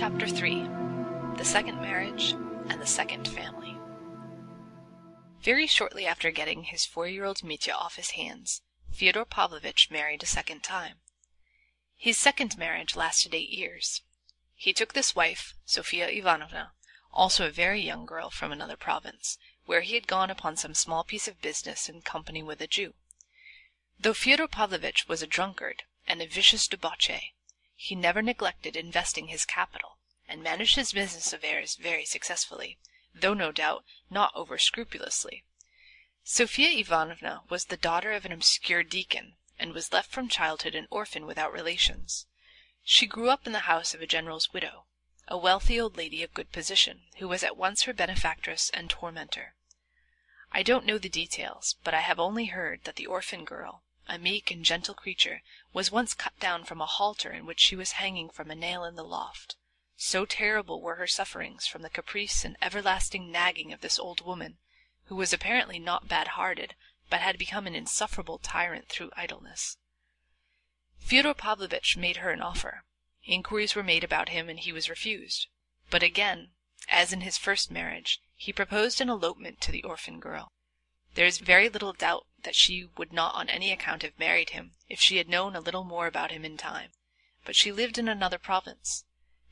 Chapter 3 The Second Marriage and the Second Family. Very shortly after getting his 4-year-old Mitya off his hands, Fyodor Pavlovich married a second time. His second marriage lasted 8 years. He took this wife, Sofia Ivanovna, also a very young girl from another province, where he had gone upon some small piece of business in company with a Jew. Though Fyodor Pavlovich was a drunkard and a vicious debauchee, he never neglected investing his capital, and managed his business affairs very successfully, though no doubt not over-scrupulously. Sofia Ivanovna was the daughter of an obscure deacon, and was left from childhood an orphan without relations. She grew up in the house of a general's widow, a wealthy old lady of good position, who was at once her benefactress and tormentor. I don't know the details, but I have only heard that the orphan girl, a meek and gentle creature, was once cut down from a halter in which she was hanging from a nail in the loft. So terrible were her sufferings from the caprice and everlasting nagging of this old woman, who was apparently not bad-hearted, but had become an insufferable tyrant through idleness. Fyodor Pavlovich made her an offer. Inquiries were made about him, and he was refused. But again, as in his first marriage, he proposed an elopement to the orphan girl. There is very little doubt that she would not on any account have married him if she had known a little more about him in time, but she lived in another province.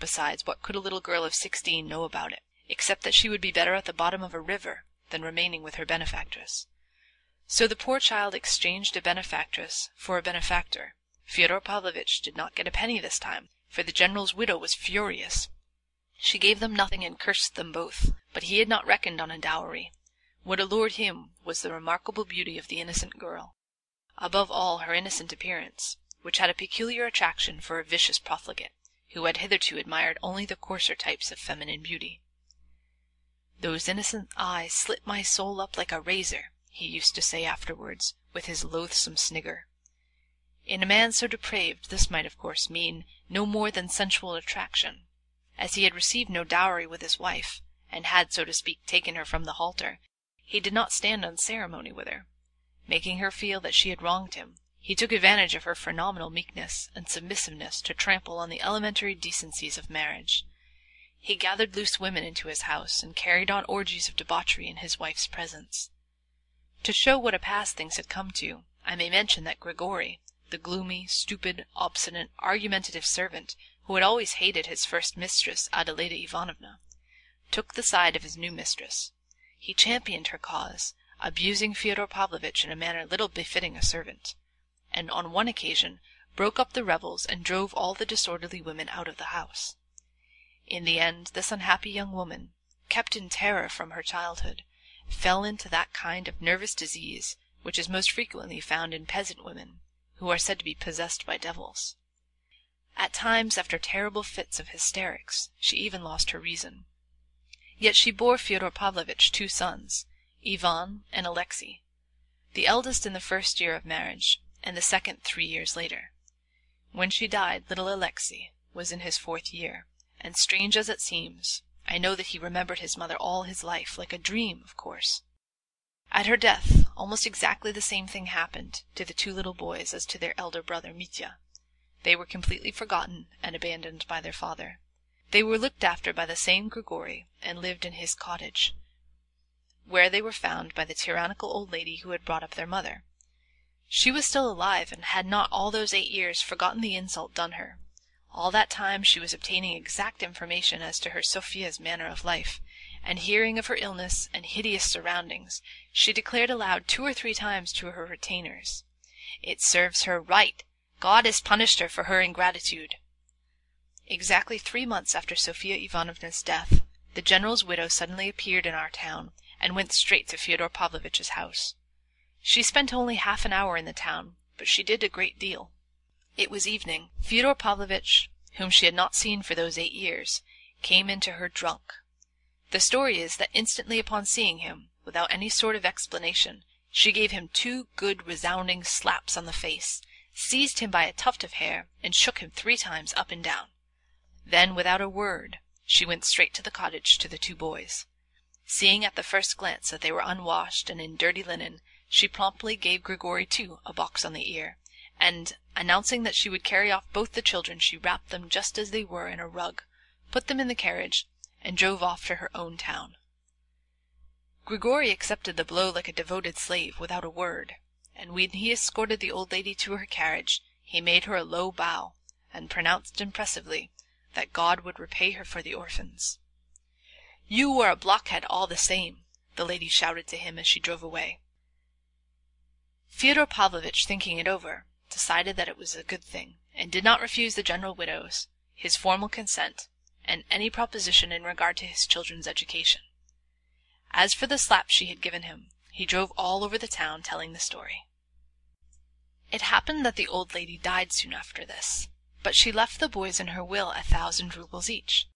Besides, what could a little girl of 16 know about it, except that she would be better at the bottom of a river than remaining with her benefactress? So the poor child exchanged a benefactress for a benefactor. Fyodor Pavlovich did not get a penny this time, for the general's widow was furious. She gave them nothing and cursed them both, but he had not reckoned on a dowry. What allured him was the remarkable beauty of the innocent girl, above all her innocent appearance, which had a peculiar attraction for a vicious profligate, who had hitherto admired only the coarser types of feminine beauty. "Those innocent eyes slit my soul up like a razor," he used to say afterwards, with his loathsome snigger. In a man so depraved this might of course mean no more than sensual attraction. As he had received no dowry with his wife, and had, so to speak, taken her from the halter, he did not stand on ceremony with her. Making her feel that she had wronged him, he took advantage of her phenomenal meekness and submissiveness to trample on the elementary decencies of marriage. He gathered loose women into his house, and carried on orgies of debauchery in his wife's presence. To show what a pass things had come to, I may mention that Grigory, the gloomy, stupid, obstinate, argumentative servant, who had always hated his first mistress, Adelaida Ivanovna, took the side of his new mistress. He championed her cause, abusing Fyodor Pavlovich in a manner little befitting a servant, and on one occasion broke up the revels and drove all the disorderly women out of the house. In the end, this unhappy young woman, kept in terror from her childhood, fell into that kind of nervous disease which is most frequently found in peasant women, who are said to be possessed by devils. At times, after terrible fits of hysterics, she even lost her reason. Yet she bore Fyodor Pavlovich 2 sons, Ivan and Alexey, the eldest in the first year of marriage, and the second 3 years later. When she died, little Alexey was in his 4th year, and strange as it seems, I know that he remembered his mother all his life, like a dream, of course. At her death, almost exactly the same thing happened to the 2 little boys as to their elder brother Mitya. They were completely forgotten and abandoned by their father. They were looked after by the same Grigory, and lived in his cottage, where they were found by the tyrannical old lady who had brought up their mother. She was still alive, and had not all those 8 years forgotten the insult done her. All that time she was obtaining exact information as to her Sofia's manner of life, and hearing of her illness and hideous surroundings, she declared aloud 2 or 3 times to her retainers, "It serves her right! God has punished her for her ingratitude!" Exactly 3 months after Sofia Ivanovna's death, the general's widow suddenly appeared in our town, and went straight to Fyodor Pavlovich's house. She spent only half an hour in the town, but she did a great deal. It was evening. Fyodor Pavlovich, whom she had not seen for those 8 years, came into her drunk. The story is that instantly upon seeing him, without any sort of explanation, she gave him 2 good resounding slaps on the face, seized him by a tuft of hair, and shook him 3 times up and down. Then, without a word, she went straight to the cottage to the 2 boys. Seeing at the first glance that they were unwashed and in dirty linen, she promptly gave Grigory too a box on the ear, and, announcing that she would carry off both the children, she wrapped them just as they were in a rug, put them in the carriage, and drove off to her own town. Grigory accepted the blow like a devoted slave, without a word, and when he escorted the old lady to her carriage, he made her a low bow, and pronounced impressively that God would repay her for the orphans. "You were a blockhead all the same," the lady shouted to him as she drove away. Fyodor Pavlovitch, thinking it over, decided that it was a good thing, and did not refuse the general widow's, his formal consent, and any proposition in regard to his children's education. As for the slap she had given him, he drove all over the town telling the story. It happened that the old lady died soon after this, but she left the boys in her will 1,000 rubles each,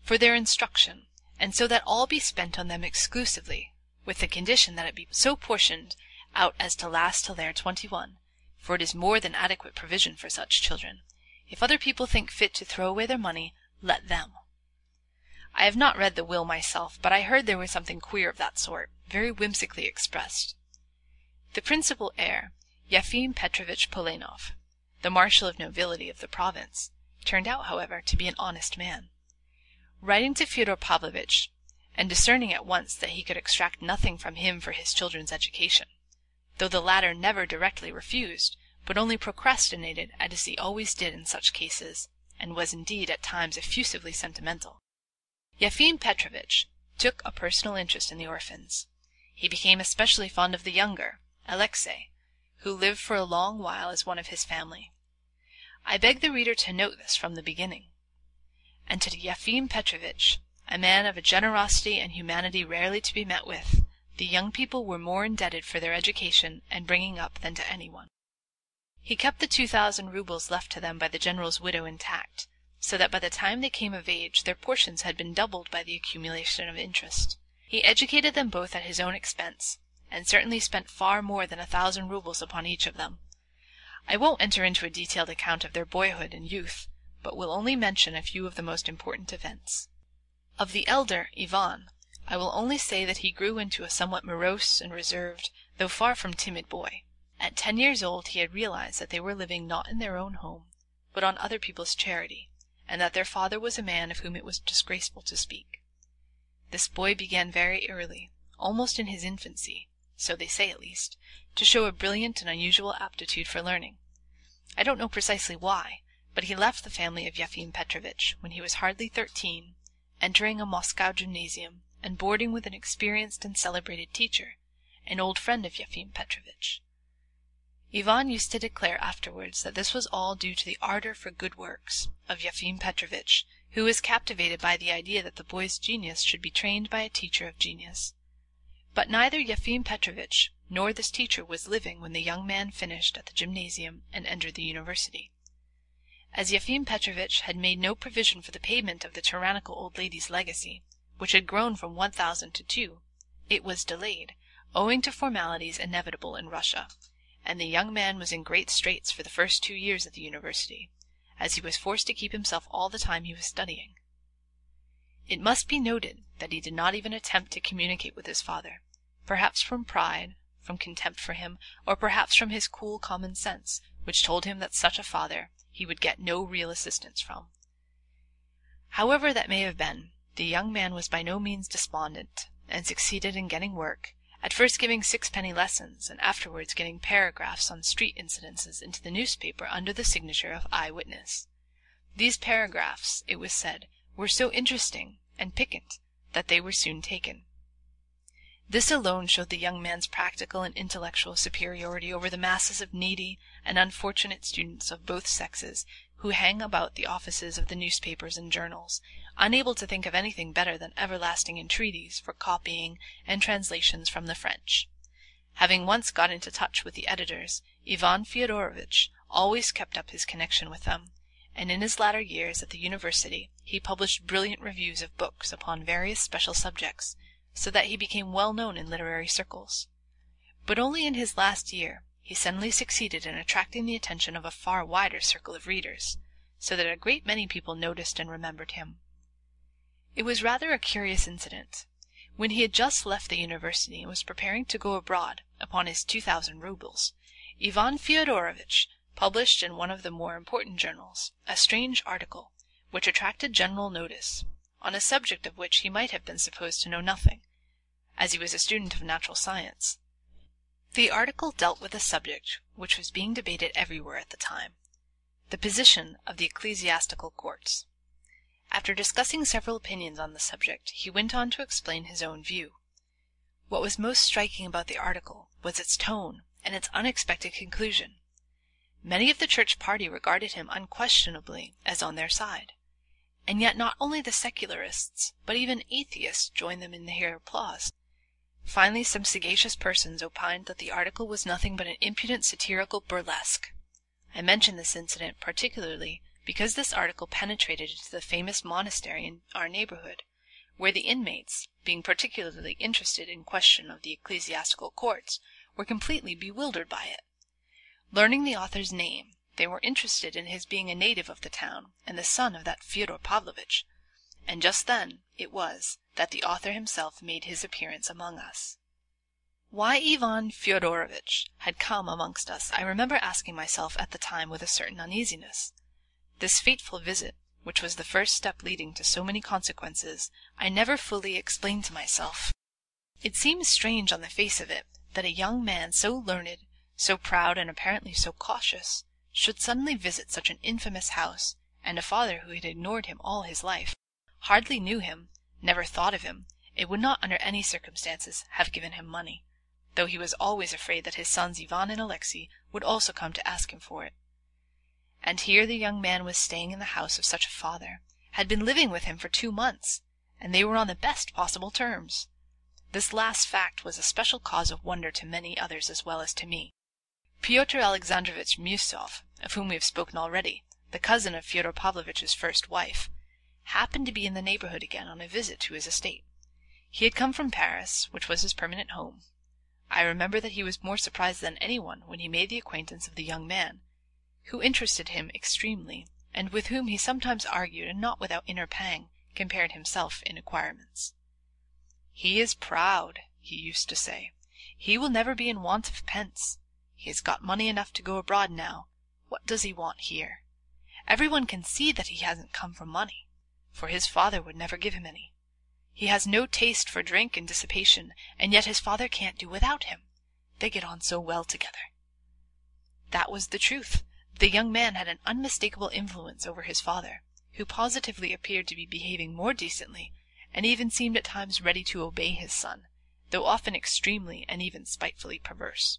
for their instruction, and so that all be spent on them exclusively, with the condition that it be so portioned out as to last till they are 21, for it is more than adequate provision for such children. If other people think fit to throw away their money, let them. I have not read the will myself, but I heard there was something queer of that sort, very whimsically expressed. The principal heir, Yefim Petrovich Polenov, the marshal of nobility of the province, turned out, however, to be an honest man. Writing to Fyodor Pavlovitch, and discerning at once that he could extract nothing from him for his children's education, though the latter never directly refused, but only procrastinated as he always did in such cases, and was indeed at times effusively sentimental, Yefim Petrovitch took a personal interest in the orphans. He became especially fond of the younger, Alexey, who lived for a long while as one of his family. I beg the reader to note this from the beginning. And to Yefim Petrovitch, a man of a generosity and humanity rarely to be met with, the young people were more indebted for their education and bringing up than to anyone. He kept the 2,000 rubles left to them by the general's widow intact, so that by the time they came of age their portions had been doubled by the accumulation of interest. He educated them both at his own expense, and certainly spent far more than 1,000 rubles upon each of them. I won't enter into a detailed account of their boyhood and youth, but will only mention a few of the most important events. Of the elder, Ivan, I will only say that he grew into a somewhat morose and reserved, though far from timid boy. At 10 years old he had realized that they were living not in their own home, but on other people's charity, and that their father was a man of whom it was disgraceful to speak. This boy began very early, almost in his infancy, so they say at least, to show a brilliant and unusual aptitude for learning. I don't know precisely why, but he left the family of Yefim Petrovitch when he was hardly 13, entering a Moscow gymnasium, and boarding with an experienced and celebrated teacher, an old friend of Yefim Petrovitch. Ivan used to declare afterwards that this was all due to the ardor for good works of Yefim Petrovitch, who was captivated by the idea that the boy's genius should be trained by a teacher of genius. But neither Yefim Petrovitch nor this teacher was living when the young man finished at the gymnasium and entered the university. As Yefim Petrovitch had made no provision for the payment of the tyrannical old lady's legacy, which had grown from 1,000 to 2, it was delayed, owing to formalities inevitable in Russia, and the young man was in great straits for the first 2 years at the university, as he was forced to keep himself all the time he was studying. It must be noted that he did not even attempt to communicate with his father, perhaps from pride, from contempt for him, or perhaps from his cool common sense, which told him that such a father he would get no real assistance from. However that may have been, the young man was by no means despondent, and succeeded in getting work, at first giving 6-penny lessons, and afterwards getting paragraphs on street incidences into the newspaper under the signature of Eyewitness. These paragraphs, it was said, were so interesting and piquant that they were soon taken. This alone showed the young man's practical and intellectual superiority over the masses of needy and unfortunate students of both sexes who hang about the offices of the newspapers and journals, unable to think of anything better than everlasting entreaties for copying and translations from the French. Having once got into touch with the editors, Ivan Fyodorovitch always kept up his connection with them, and in his latter years at the university he published brilliant reviews of books upon various special subjects, so that he became well known in literary circles. But only in his last year he suddenly succeeded in attracting the attention of a far wider circle of readers, so that a great many people noticed and remembered him. It was rather a curious incident. When he had just left the university and was preparing to go abroad upon his 2,000 rubles, Ivan Fyodorovitch published in one of the more important journals a strange article, which attracted general notice, on a subject of which he might have been supposed to know nothing, as he was a student of natural science. The article dealt with a subject which was being debated everywhere at the time, the position of the ecclesiastical courts. After discussing several opinions on the subject, he went on to explain his own view. What was most striking about the article was its tone and its unexpected conclusion. Many of the church party regarded him unquestionably as on their side, and yet not only the secularists, but even atheists joined them in their applause. Finally, some sagacious persons opined that the article was nothing but an impudent satirical burlesque. I mention this incident particularly because this article penetrated into the famous monastery in our neighborhood, where the inmates, being particularly interested in question of the ecclesiastical courts, were completely bewildered by it. Learning the author's name, they were interested in his being a native of the town and the son of that Fyodor Pavlovich, and just then it was that the author himself made his appearance among us. Why Ivan Fyodorovitch had come amongst us I remember asking myself at the time with a certain uneasiness. This fateful visit, which was the first step leading to so many consequences, I never fully explained to myself. It seems strange on the face of it that a young man so learned, so proud, and apparently so cautious, should suddenly visit such an infamous house, and a father who had ignored him all his life, hardly knew him, never thought of him, it would not under any circumstances have given him money, though he was always afraid that his sons Ivan and Alexey would also come to ask him for it. And here the young man was staying in the house of such a father, had been living with him for 2 months, and they were on the best possible terms. This last fact was a special cause of wonder to many others as well as to me. Pyotr Alexandrovitch Miusov, of whom we have spoken already, the cousin of Fyodor Pavlovich's first wife, happened to be in the neighborhood again on a visit to his estate. He had come from Paris, which was his permanent home. I remember that he was more surprised than anyone when he made the acquaintance of the young man, who interested him extremely, and with whom he sometimes argued, and not without inner pang, compared himself in acquirements. "He is proud," he used to say. "He will never be in want of pence. He has got money enough to go abroad now. What does he want here? Everyone can see that he hasn't come for money, for his father would never give him any. He has no taste for drink and dissipation, and yet his father can't do without him. They get on so well together." That was the truth. The young man had an unmistakable influence over his father, who positively appeared to be behaving more decently, and even seemed at times ready to obey his son, though often extremely and even spitefully perverse.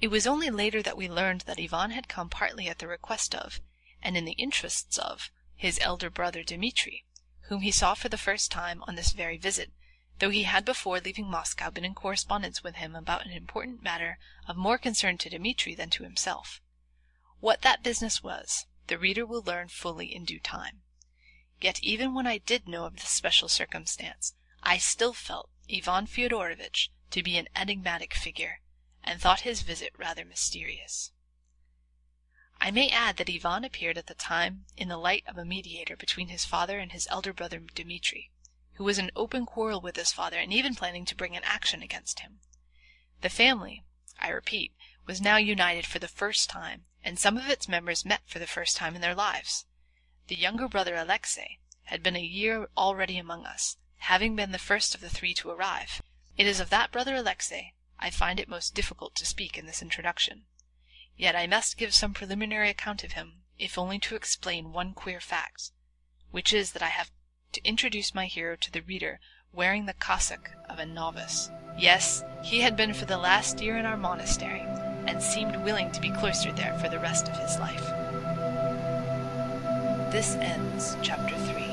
It was only later that we learned that Ivan had come partly at the request of, and in the interests of, his elder brother Dmitri, whom he saw for the first time on this very visit, though he had before leaving Moscow been in correspondence with him about an important matter of more concern to Dmitri than to himself. What that business was, the reader will learn fully in due time. Yet even when I did know of this special circumstance, I still felt Ivan Fyodorovitch to be an enigmatic figure, and thought his visit rather mysterious. I may add that Ivan appeared at the time in the light of a mediator between his father and his elder brother Dmitri, who was in open quarrel with his father and even planning to bring an action against him. The family, I repeat, was now united for the first time, and some of its members met for the first time in their lives. The younger brother Alexey had been a year already among us, having been the first of the three to arrive. It is of that brother Alexey I find it most difficult to speak in this introduction. Yet I must give some preliminary account of him, if only to explain one queer fact, which is that I have to introduce my hero to the reader wearing the cassock of a novice. Yes, he had been for the last year in our monastery, and seemed willing to be cloistered there for the rest of his life. This ends Chapter 3.